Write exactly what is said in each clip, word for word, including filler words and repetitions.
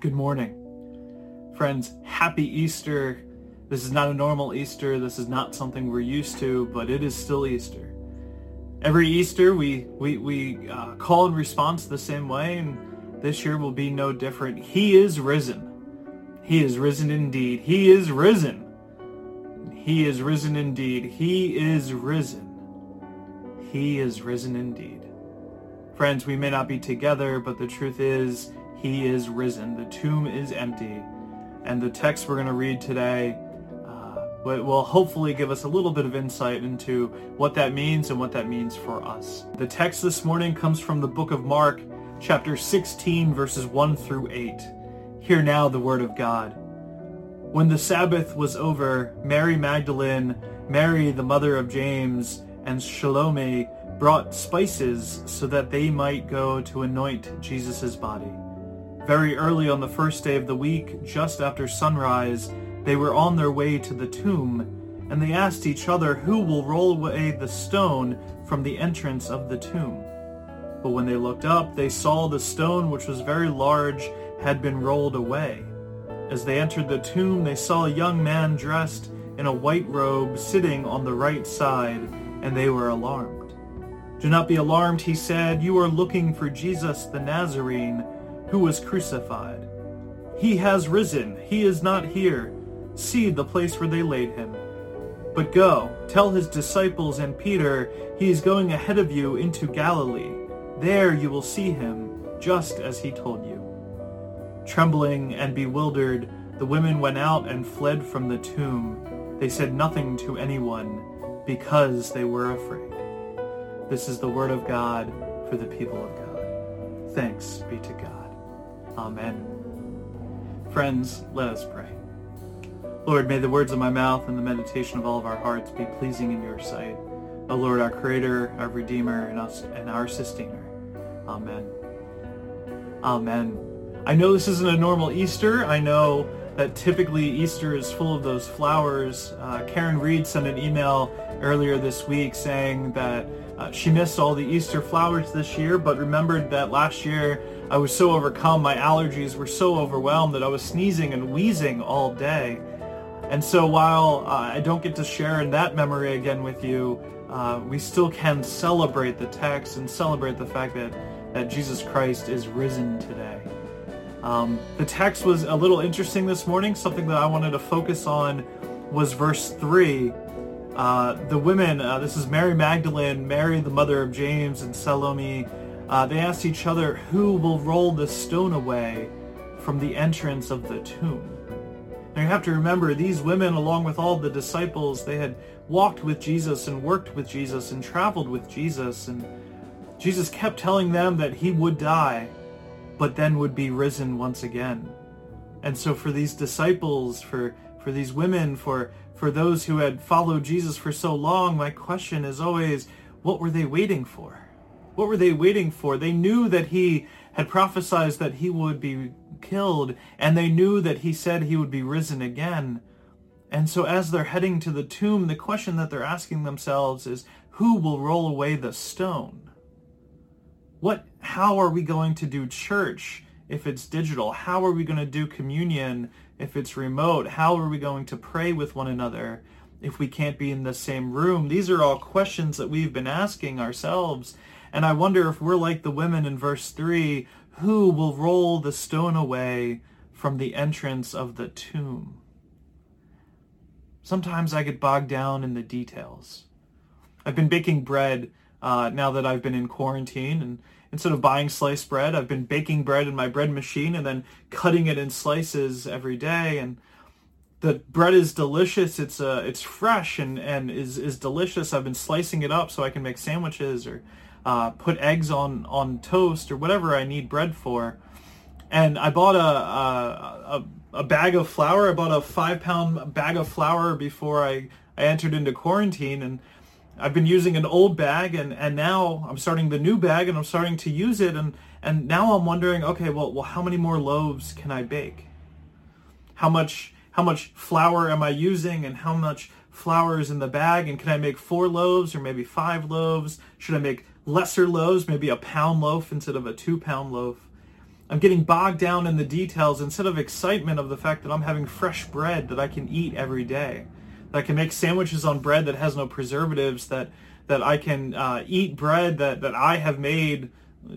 Good morning. Friends, happy Easter. This is not a normal Easter. This is not something we're used to, but it is still Easter. Every Easter, we we, we uh, call and response the same way, and this year will be no different. He is risen. He is risen indeed. He is risen. He is risen indeed. He is risen. He is risen indeed. Friends, we may not be together, but the truth is, He is risen. The tomb is empty. And the text we're going to read today uh, will hopefully give us a little bit of insight into what that means and what that means for us. The text this morning comes from the book of Mark, chapter sixteen, verses one through eight. Hear now the word of God. When the Sabbath was over, Mary Magdalene, Mary the mother of James, and Salome brought spices so that they might go to anoint Jesus' body. Very early on the first day of the week, just after sunrise, they were on their way to the tomb, and they asked each other who will roll away the stone from the entrance of the tomb. But when they looked up, they saw the stone, which was very large, had been rolled away. As they entered the tomb, they saw a young man dressed in a white robe sitting on the right side, and they were alarmed. "Do not be alarmed," he said. "You are looking for Jesus the Nazarene, who was crucified. He has risen. He is not here. See the place where they laid him. But go, tell his disciples and Peter, he is going ahead of you into Galilee. There you will see him, just as he told you." Trembling and bewildered, the women went out and fled from the tomb. They said nothing to anyone, because they were afraid. This is the word of God for the people of God. Thanks be to God. Amen. Friends, let us pray. Lord, may the words of my mouth and the meditation of all of our hearts be pleasing in your sight. O Lord, our Creator, our Redeemer, and us and our Sustainer. Amen. Amen. I know this isn't a normal Easter. I know that typically Easter is full of those flowers. Uh, Karen Reed sent an email earlier this week saying that uh, she missed all the Easter flowers this year, but remembered that last year I was so overcome, my allergies were so overwhelmed that I was sneezing and wheezing all day. And so while uh, I don't get to share in that memory again with you, uh, we still can celebrate the text and celebrate the fact that, that Jesus Christ is risen today. Um, the text was a little interesting this morning. Something that I wanted to focus on was verse three. Uh, the women, uh, this is Mary Magdalene, Mary the mother of James, and Salome, Uh, they asked each other, who will roll the stone away from the entrance of the tomb? Now you have to remember, these women, along with all the disciples, they had walked with Jesus and worked with Jesus and traveled with Jesus. And Jesus kept telling them that he would die, but then would be risen once again. And so for these disciples, for, for these women, for, for those who had followed Jesus for so long, my question is always, what were they waiting for? What were they waiting for? They knew that he had prophesied that he would be killed, and they knew that he said he would be risen again. And so as they're heading to the tomb, the question that they're asking themselves is, who will roll away the stone? What? How are we going to do church if it's digital? How are we going to do communion if it's remote? How are we going to pray with one another if we can't be in the same room? These are all questions that we've been asking ourselves. And I wonder if we're like the women in verse three, who will roll the stone away from the entrance of the tomb? Sometimes I get bogged down in the details. I've been baking bread uh, now that I've been in quarantine, and instead of buying sliced bread, I've been baking bread in my bread machine and then cutting it in slices every day. And the bread is delicious. It's uh, it's fresh and, and is, is delicious. I've been slicing it up so I can make sandwiches or Uh, put eggs on, on toast or whatever I need bread for. And I bought a, a, a, a bag of flour. I bought a five pound bag of flour before I, I entered into quarantine. And I've been using an old bag, and, and now I'm starting the new bag, and I'm starting to use it. And, and now I'm wondering, okay, well, well, how many more loaves can I bake? How much, how much flour am I using, and how much flour is in the bag? And can I make four loaves or maybe five loaves? Should I make lesser loaves, maybe a pound loaf instead of a two pound loaf? I'm getting bogged down in the details instead of excitement of the fact that I'm having fresh bread that I can eat every day, that I can make sandwiches on bread that has no preservatives, that that I can uh, eat bread that, that I have made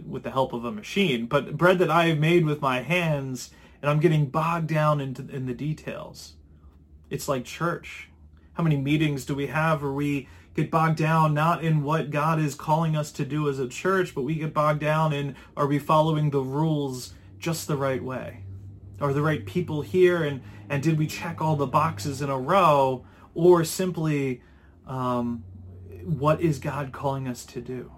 with the help of a machine, but bread that I have made with my hands, and I'm getting bogged down into in the details. It's like church. How many meetings do we have where we get bogged down not in what God is calling us to do as a church, but we get bogged down in, are we following the rules just the right way? Are the right people here? And, and did we check all the boxes in a row? Or simply, um, what is God calling us to do?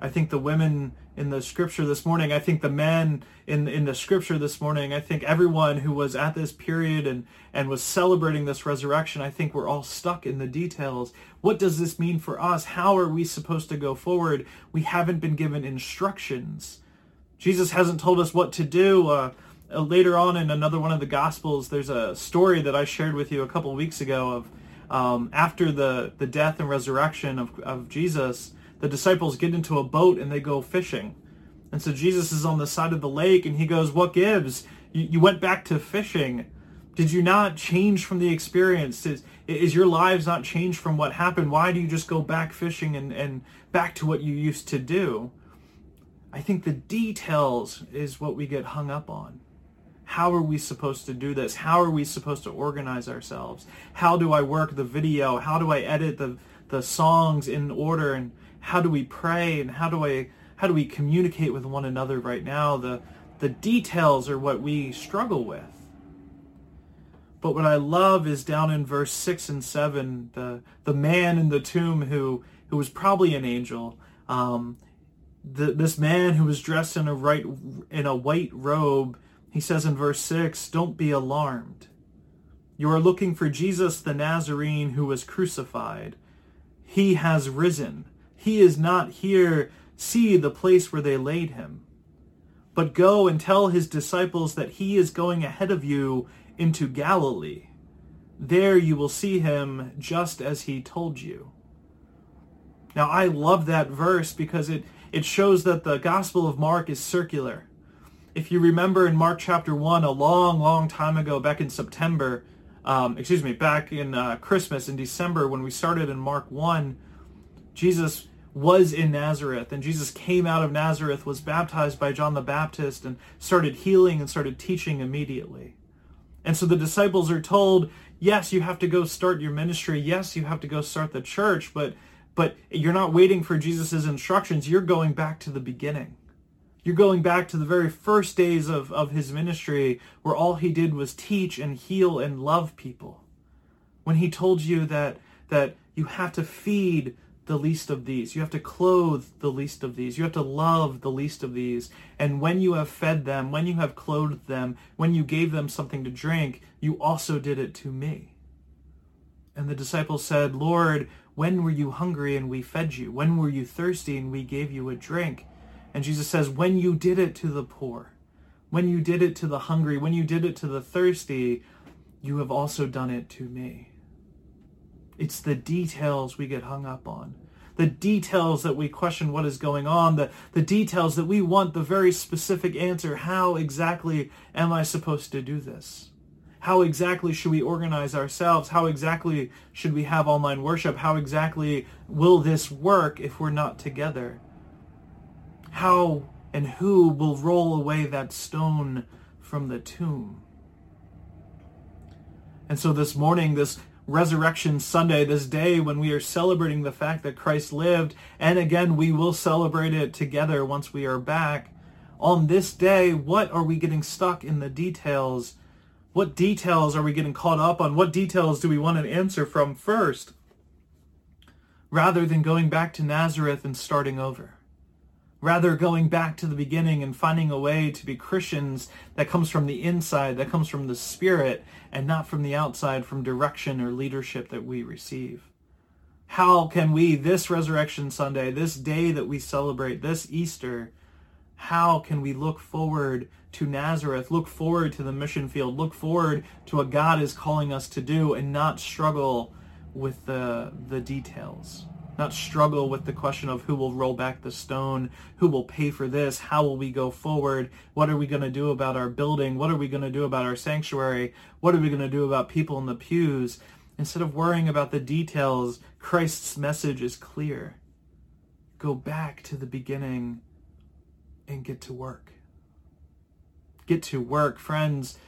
I think the women in the scripture this morning, I think the men in in the scripture this morning, I think everyone who was at this period and, and was celebrating this resurrection, I think we're all stuck in the details. What does this mean for us? How are we supposed to go forward? We haven't been given instructions. Jesus hasn't told us what to do. Uh, uh, later on in another one of the Gospels, there's a story that I shared with you a couple weeks ago of um, after the, the death and resurrection of, of Jesus, the disciples get into a boat and they go fishing. And so Jesus is on the side of the lake and he goes, what gives? You, you went back to fishing. Did you not change from the experience? Is, is your lives not changed from what happened? Why do you just go back fishing and, and back to what you used to do? I think the details is what we get hung up on. How are we supposed to do this? How are we supposed to organize ourselves? How do I work the video? How do I edit the, the songs in order? And how do we pray, and how do I how do we communicate with one another right now? The the details are what we struggle with. But what I love is down in verse six and seven, the the man in the tomb who who was probably an angel, um, the, this man who was dressed in a right in a white robe. He says in verse six, "Don't be alarmed. You are looking for Jesus the Nazarene who was crucified. He has risen. He is not here. See the place where they laid him. But go and tell his disciples that he is going ahead of you into Galilee. There you will see him just as he told you." Now, I love that verse because it, it shows that the Gospel of Mark is circular. If you remember in Mark chapter one, a long, long time ago, back in September, um, excuse me, back in uh, Christmas in December when we started in Mark one, Jesus was in Nazareth, and Jesus came out of Nazareth, was baptized by John the Baptist, and started healing and started teaching immediately. And so the disciples are told, yes, you have to go start your ministry. Yes, you have to go start the church, but but you're not waiting for Jesus' instructions. You're going back to the beginning. You're going back to the very first days of, of his ministry where all he did was teach and heal and love people. When he told you that that you have to feed the least of these. You have to clothe the least of these. You have to love the least of these. And when you have fed them, when you have clothed them, when you gave them something to drink, you also did it to me. And the disciples said, "Lord, when were you hungry and we fed you? When were you thirsty and we gave you a drink?" And Jesus says, "When you did it to the poor, when you did it to the hungry, when you did it to the thirsty, you have also done it to me." It's the details we get hung up on, the details that we question what is going on, the, the details that we want the very specific answer. How exactly am I supposed to do this? How exactly should we organize ourselves? How exactly should we have online worship? How exactly will this work if we're not together? How and who will roll away that stone from the tomb? And so this morning, this Resurrection Sunday, this day when we are celebrating the fact that Christ lived, and again, we will celebrate it together once we are back. On this day, what are we getting stuck in the details? What details are we getting caught up on? What details do we want an answer from first, rather than going back to Nazareth and starting over? Rather going back to the beginning and finding a way to be Christians that comes from the inside, that comes from the Spirit, and not from the outside, from direction or leadership that we receive. How can we, this Resurrection Sunday, this day that we celebrate, this Easter, how can we look forward to Nazareth, look forward to the mission field, look forward to what God is calling us to do, and not struggle with the, the details? not struggle with the question of who will roll back the stone, who will pay for this, how will we go forward, what are we going to do about our building, what are we going to do about our sanctuary, what are we going to do about people in the pews. Instead of worrying about the details, Christ's message is clear. Go back to the beginning and get to work. Get to work, friends.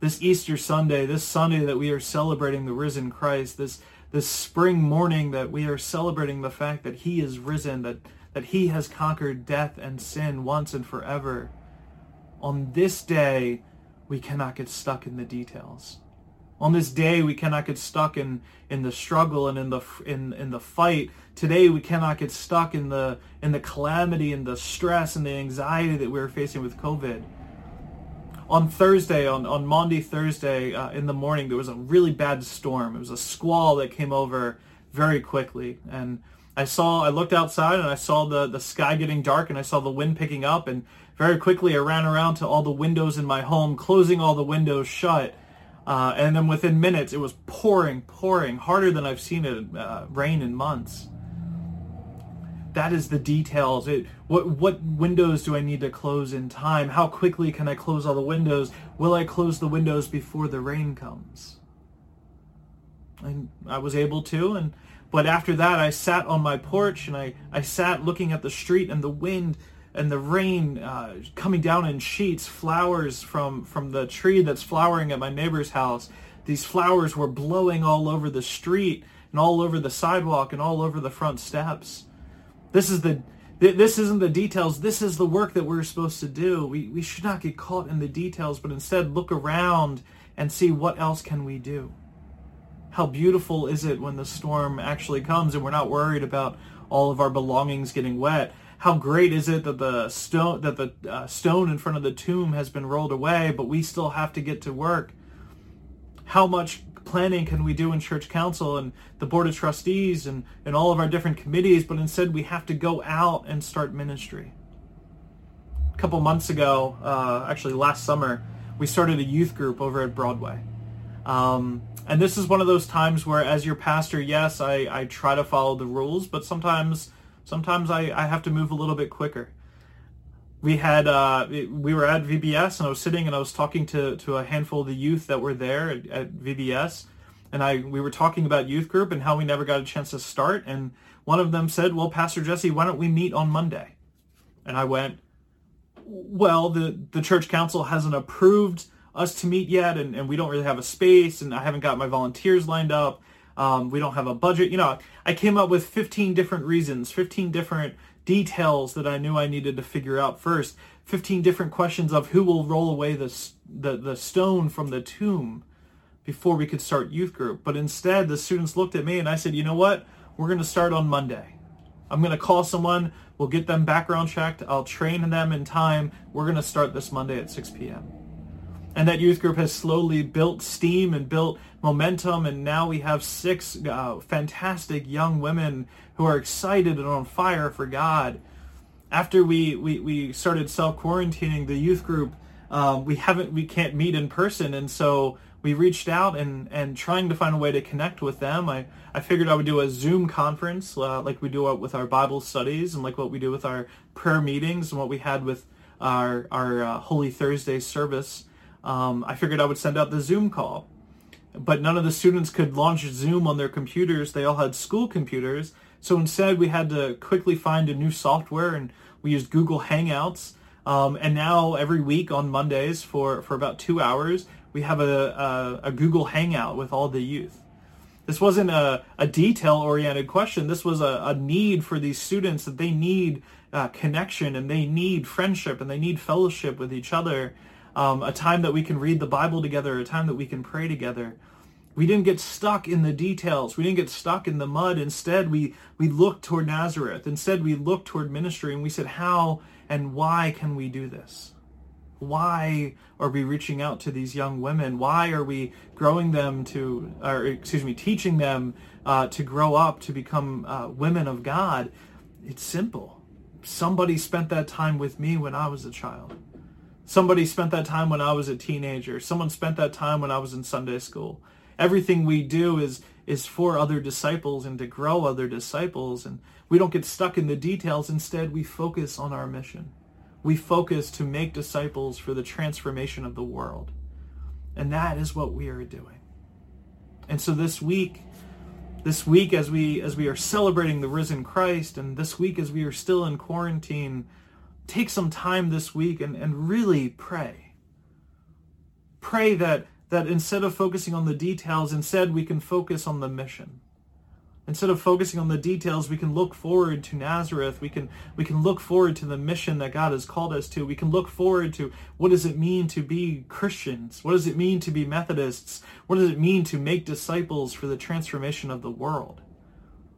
This Easter Sunday, this Sunday that we are celebrating the risen Christ, this this spring morning that we are celebrating the fact that he is risen, that, that he has conquered death and sin once and forever. On this day, we cannot get stuck in the details. On this day, we cannot get stuck in, in the struggle and in the in, in the fight. Today, we cannot get stuck in the in the calamity and the stress and the anxiety that we're facing with COVID. On Thursday, on, on Maundy Thursday uh, in the morning, there was a really bad storm. It was a squall that came over very quickly. And I saw, I looked outside and I saw the, the sky getting dark and I saw the wind picking up. And very quickly, I ran around to all the windows in my home, closing all the windows shut. Uh, and then within minutes, it was pouring, pouring, harder than I've seen it uh, rain in months. That is the details. It, what what windows do I need to close in time? How quickly can I close all the windows? Will I close the windows before the rain comes? And I was able to, and but after that, I sat on my porch, and I, I sat looking at the street and the wind and the rain uh, coming down in sheets, flowers from, from the tree that's flowering at my neighbor's house. These flowers were blowing all over the street and all over the sidewalk and all over the front steps. This is the this isn't the details. This is the work that we're supposed to do. We we should not get caught in the details, but instead look around and see what else can we do. How beautiful is it when the storm actually comes and we're not worried about all of our belongings getting wet? How great is it that the stone that the uh, stone in front of the tomb has been rolled away, but we still have to get to work? How much planning can we do in church council and the board of trustees and, and all of our different committees, but instead we have to go out and start ministry. A couple months ago, uh, actually last summer, we started a youth group over at Broadway. Um, and this is one of those times where as your pastor, yes, I, I try to follow the rules, but sometimes sometimes I, I have to move a little bit quicker. We had uh, we were at V B S, and I was sitting and I was talking to, to a handful of the youth that were there at, at V B S, and I we were talking about youth group and how we never got a chance to start, and one of them said, well, Pastor Jesse, why don't we meet on Monday? And I went, well, the, the church council hasn't approved us to meet yet, and, and we don't really have a space, and I haven't got my volunteers lined up. Um, we don't have a budget. You know, I came up with fifteen different reasons, fifteen different details that I knew I needed to figure out first, fifteen different questions of who will roll away the, the the stone from the tomb before we could start youth group. But instead, the students looked at me and I said, you know what? We're going to start on Monday. I'm going to call someone. We'll get them background checked. I'll train them in time. We're going to start this Monday at six p.m. And that youth group has slowly built steam and built momentum, and now we have six uh, fantastic young women who are excited and on fire for God. After we, we, we started self-quarantining the youth group, um, we haven't we can't meet in person, and so we reached out and, and trying to find a way to connect with them. I, I figured I would do a Zoom conference uh, like we do with our Bible studies and like what we do with our prayer meetings and what we had with our, our uh, Holy Thursday service. Um, I figured I would send out the Zoom call, but none of the students could launch Zoom on their computers. They all had school computers, so instead we had to quickly find a new software, and we used Google Hangouts, um, and now every week on Mondays for, for about two hours, we have a, a, a Google Hangout with all the youth. This wasn't a, a detail-oriented question. This was a, a need for these students that they need uh, connection, and they need friendship, and they need fellowship with each other. Um, a time that we can read the Bible together, a time that we can pray together. We didn't get stuck in the details. We didn't get stuck in the mud. Instead, we, we looked toward Nazareth. Instead, we looked toward ministry, and we said, how and why can we do this? Why are we reaching out to these young women? Why are we growing them to, or excuse me, teaching them uh, to grow up, to become uh, women of God? It's simple. Somebody spent that time with me when I was a child. Somebody spent that time when I was a teenager. Someone spent that time when I was in Sunday school. everything we do is is for other disciples and to grow other disciples, and we don't get stuck in the details. Instead, we focus on our mission. We focus to make disciples for the transformation of the world. And that is what we are doing. And so this week, this week as we as we are celebrating the risen Christ, and this week as we are still in quarantine, take some time this week and, and really pray. Pray that that instead of focusing on the details, instead we can focus on the mission. Instead of focusing on the details, we can look forward to Nazareth. We can we can look forward to the mission that God has called us to. We can look forward to what does it mean to be Christians? What does it mean to be Methodists? What does it mean to make disciples for the transformation of the world?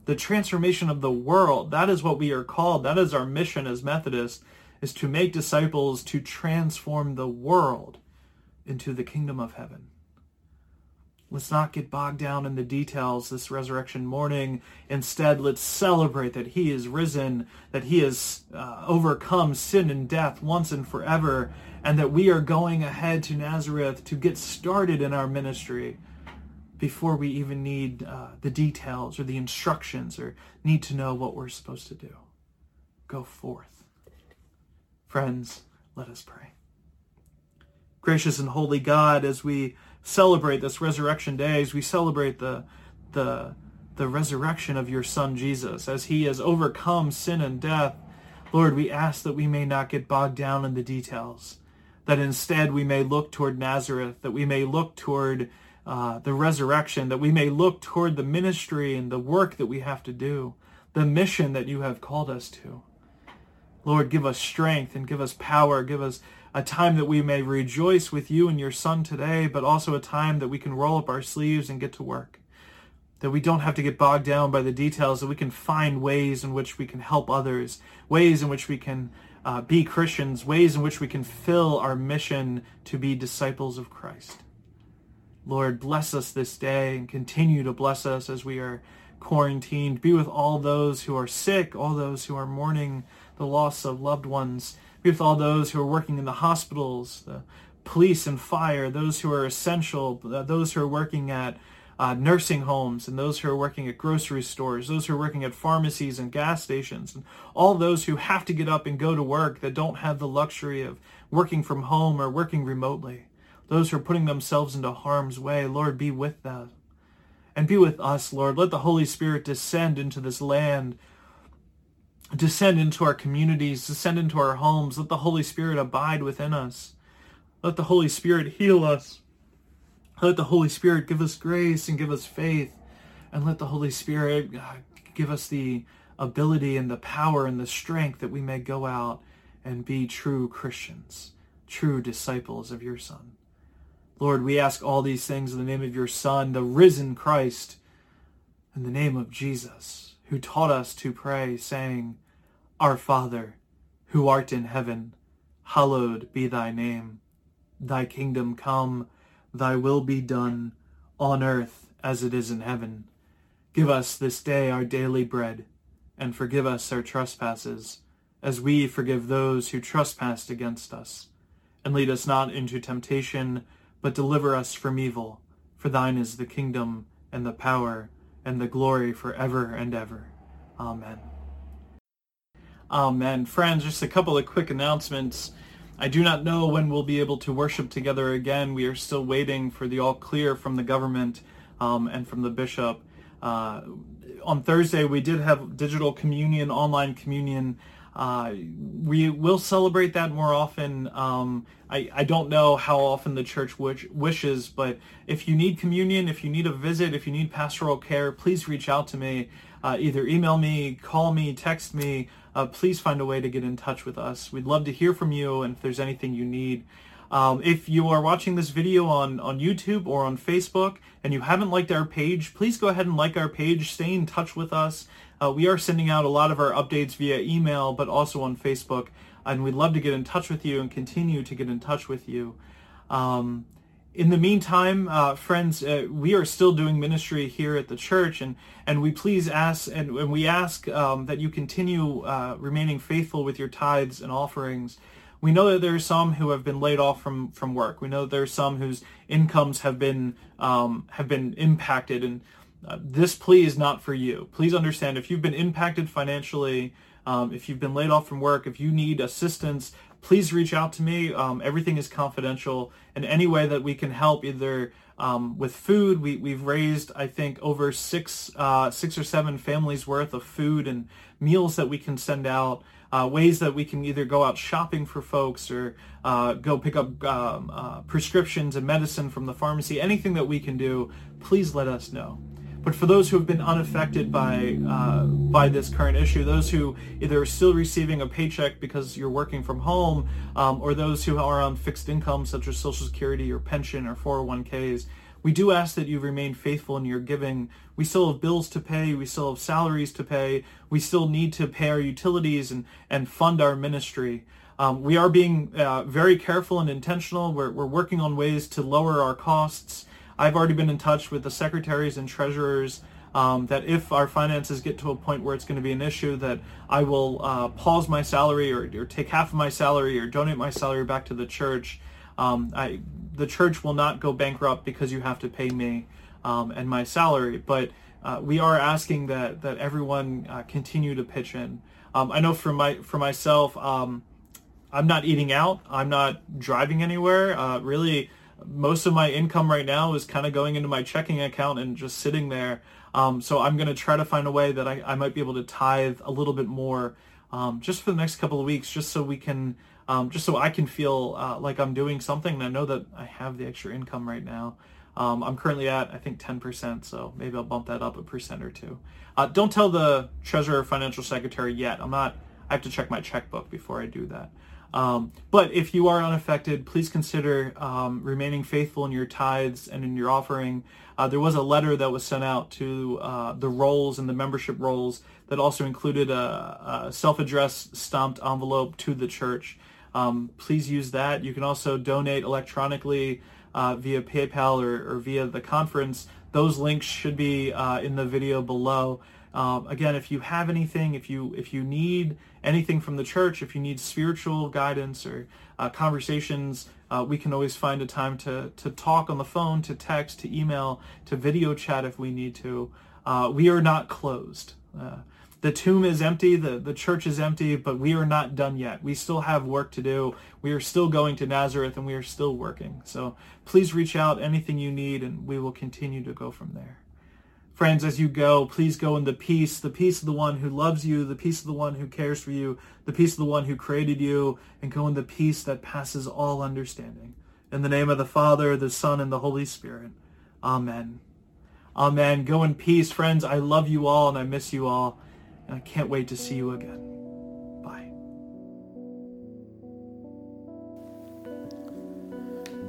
The transformation of the world, that is what we are called. That is our mission as Methodists, is to make disciples, to transform the world into the kingdom of heaven. Let's not get bogged down in the details this resurrection morning. Instead, let's celebrate that he is risen, that he has uh, overcome sin and death once and forever, and that we are going ahead to Nazareth to get started in our ministry before we even need uh, the details or the instructions or need to know what we're supposed to do. Go forth. Friends, let us pray. Gracious and holy God, as we celebrate this resurrection day, as we celebrate the, the, the resurrection of your son Jesus, as he has overcome sin and death, Lord, we ask that we may not get bogged down in the details, that instead we may look toward Nazareth, that we may look toward uh, the resurrection, that we may look toward the ministry and the work that we have to do, the mission that you have called us to. Lord, give us strength and give us power, give us a time that we may rejoice with you and your son today, but also a time that we can roll up our sleeves and get to work, that we don't have to get bogged down by the details, that we can find ways in which we can help others, ways in which we can uh, be Christians, ways in which we can fill our mission to be disciples of Christ. Lord, bless us this day and continue to bless us as we are quarantined. Be with all those who are sick, all those who are mourning the loss of loved ones, with all those who are working in the hospitals, the police and fire, those who are essential, those who are working at uh, nursing homes, and those who are working at grocery stores, those who are working at pharmacies and gas stations, and all those who have to get up and go to work that don't have the luxury of working from home or working remotely, those who are putting themselves into harm's way. Lord, be with them. And be with us, Lord. Let the Holy Spirit descend into this land, descend into our communities, descend into our homes. Let the Holy Spirit abide within us. Let the Holy Spirit heal us. Let the Holy Spirit give us grace and give us faith. And let the Holy Spirit give us the ability and the power and the strength that we may go out and be true Christians, true disciples of your Son. Lord, we ask all these things in the name of your Son, the risen Christ, in the name of Jesus, who taught us to pray, saying, Our Father, who art in heaven, hallowed be thy name. Thy kingdom come, thy will be done, on earth as it is in heaven. Give us this day our daily bread, and forgive us our trespasses, as we forgive those who trespass against us. And lead us not into temptation, but deliver us from evil. For thine is the kingdom, and the power, and the glory forever and ever. Amen. Amen. Friends, just a couple of quick announcements. I do not know when we'll be able to worship together again. We are still waiting for the all clear from the government um, and from the bishop. Uh, on Thursday, we did have digital communion, online communion. Uh, we will celebrate that more often. Um, I, I don't know how often the church wish, wishes, but if you need communion, if you need a visit, if you need pastoral care, please reach out to me. Uh, either email me, call me, text me. Uh, please find a way to get in touch with us. We'd love to hear from you and if there's anything you need. Um, if you are watching this video on, on YouTube or on Facebook and you haven't liked our page, please go ahead and like our page. Stay in touch with us. Uh, we are sending out a lot of our updates via email, but also on Facebook, and we'd love to get in touch with you and continue to get in touch with you. Um, in the meantime, uh, friends, uh, we are still doing ministry here at the church, and, and we please ask and, and we ask um, that you continue uh, remaining faithful with your tithes and offerings. We know that there are some who have been laid off from, from work. We know that there are some whose incomes have been um, have been impacted. And uh, this plea is not for you. Please understand, if you've been impacted financially, um, if you've been laid off from work, if you need assistance, please reach out to me. Um, everything is confidential. In any way that we can help, either um, with food, we, we've raised, I think, over six uh, six or seven families worth of food and meals that we can send out. Uh, ways that we can either go out shopping for folks or uh, go pick up um, uh, prescriptions and medicine from the pharmacy, anything that we can do, please let us know. But for those who have been unaffected by uh, by this current issue, those who either are still receiving a paycheck because you're working from home, um, or those who are on fixed income such as Social Security or pension or four oh one k's, we do ask that you remain faithful in your giving. We still have bills to pay. We still have salaries to pay. We still need to pay our utilities and, and fund our ministry. Um, we are being uh, very careful and intentional. We're, we're working on ways to lower our costs. I've already been in touch with the secretaries and treasurers um, that if our finances get to a point where it's going to be an issue, that I will uh, pause my salary or, or take half of my salary or donate my salary back to the church. Um, I, the church will not go bankrupt because you have to pay me um, and my salary, but uh, we are asking that that everyone uh, continue to pitch in. Um, I know for my for myself, um, I'm not eating out. I'm not driving anywhere. Uh, really, most of my income right now is kind of going into my checking account and just sitting there. Um, so I'm going to try to find a way that I, I might be able to tithe a little bit more um, just for the next couple of weeks, just so we can... Um, just so I can feel uh, like I'm doing something, and I know that I have the extra income right now. Um, I'm currently at, I think, ten percent, so maybe I'll bump that up a percent or two. Uh, don't tell the treasurer or financial secretary yet. I'm not. I have to check my checkbook before I do that. Um, but if you are unaffected, please consider um, remaining faithful in your tithes and in your offering. Uh, there was a letter that was sent out to uh, the rolls and the membership rolls that also included a, a self-addressed stamped envelope to the church. Um, please use that. You can also donate electronically uh, via PayPal or, or via the conference. Those links should be uh, in the video below. Um, again, if you have anything, if you if you need anything from the church, if you need spiritual guidance or uh, conversations, uh, we can always find a time to to talk on the phone, to text, to email, to video chat if we need to. Uh, we are not closed. Uh, The tomb is empty, the, the church is empty, but we are not done yet. We still have work to do. We are still going to Nazareth, and we are still working. So please reach out, anything you need, and we will continue to go from there. Friends, as you go, please go in the peace, the peace of the one who loves you, the peace of the one who cares for you, the peace of the one who created you, and go in the peace that passes all understanding. In the name of the Father, the Son, and the Holy Spirit. Amen. Amen. Go in peace, friends. I love you all, and I miss you all. And I can't wait to see you again. Bye.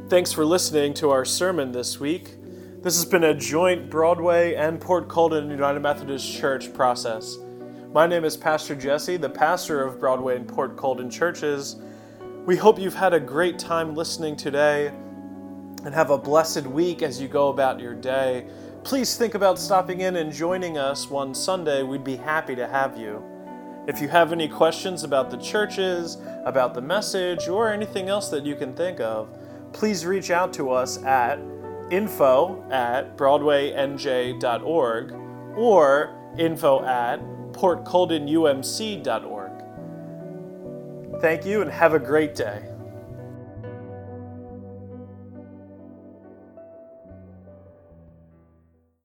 Thanks for listening to our sermon this week. This has been a joint Broadway and Port Colden United Methodist Church process. My name is Pastor Jesse, the pastor of Broadway and Port Colden Churches. We hope you've had a great time listening today and have a blessed week as you go about your day. Please think about stopping in and joining us one Sunday. We'd be happy to have you. If you have any questions about the churches, about the message, or anything else that you can think of, please reach out to us at info at broadway n j dot org or info at port colden u m c dot org. Thank you and have a great day.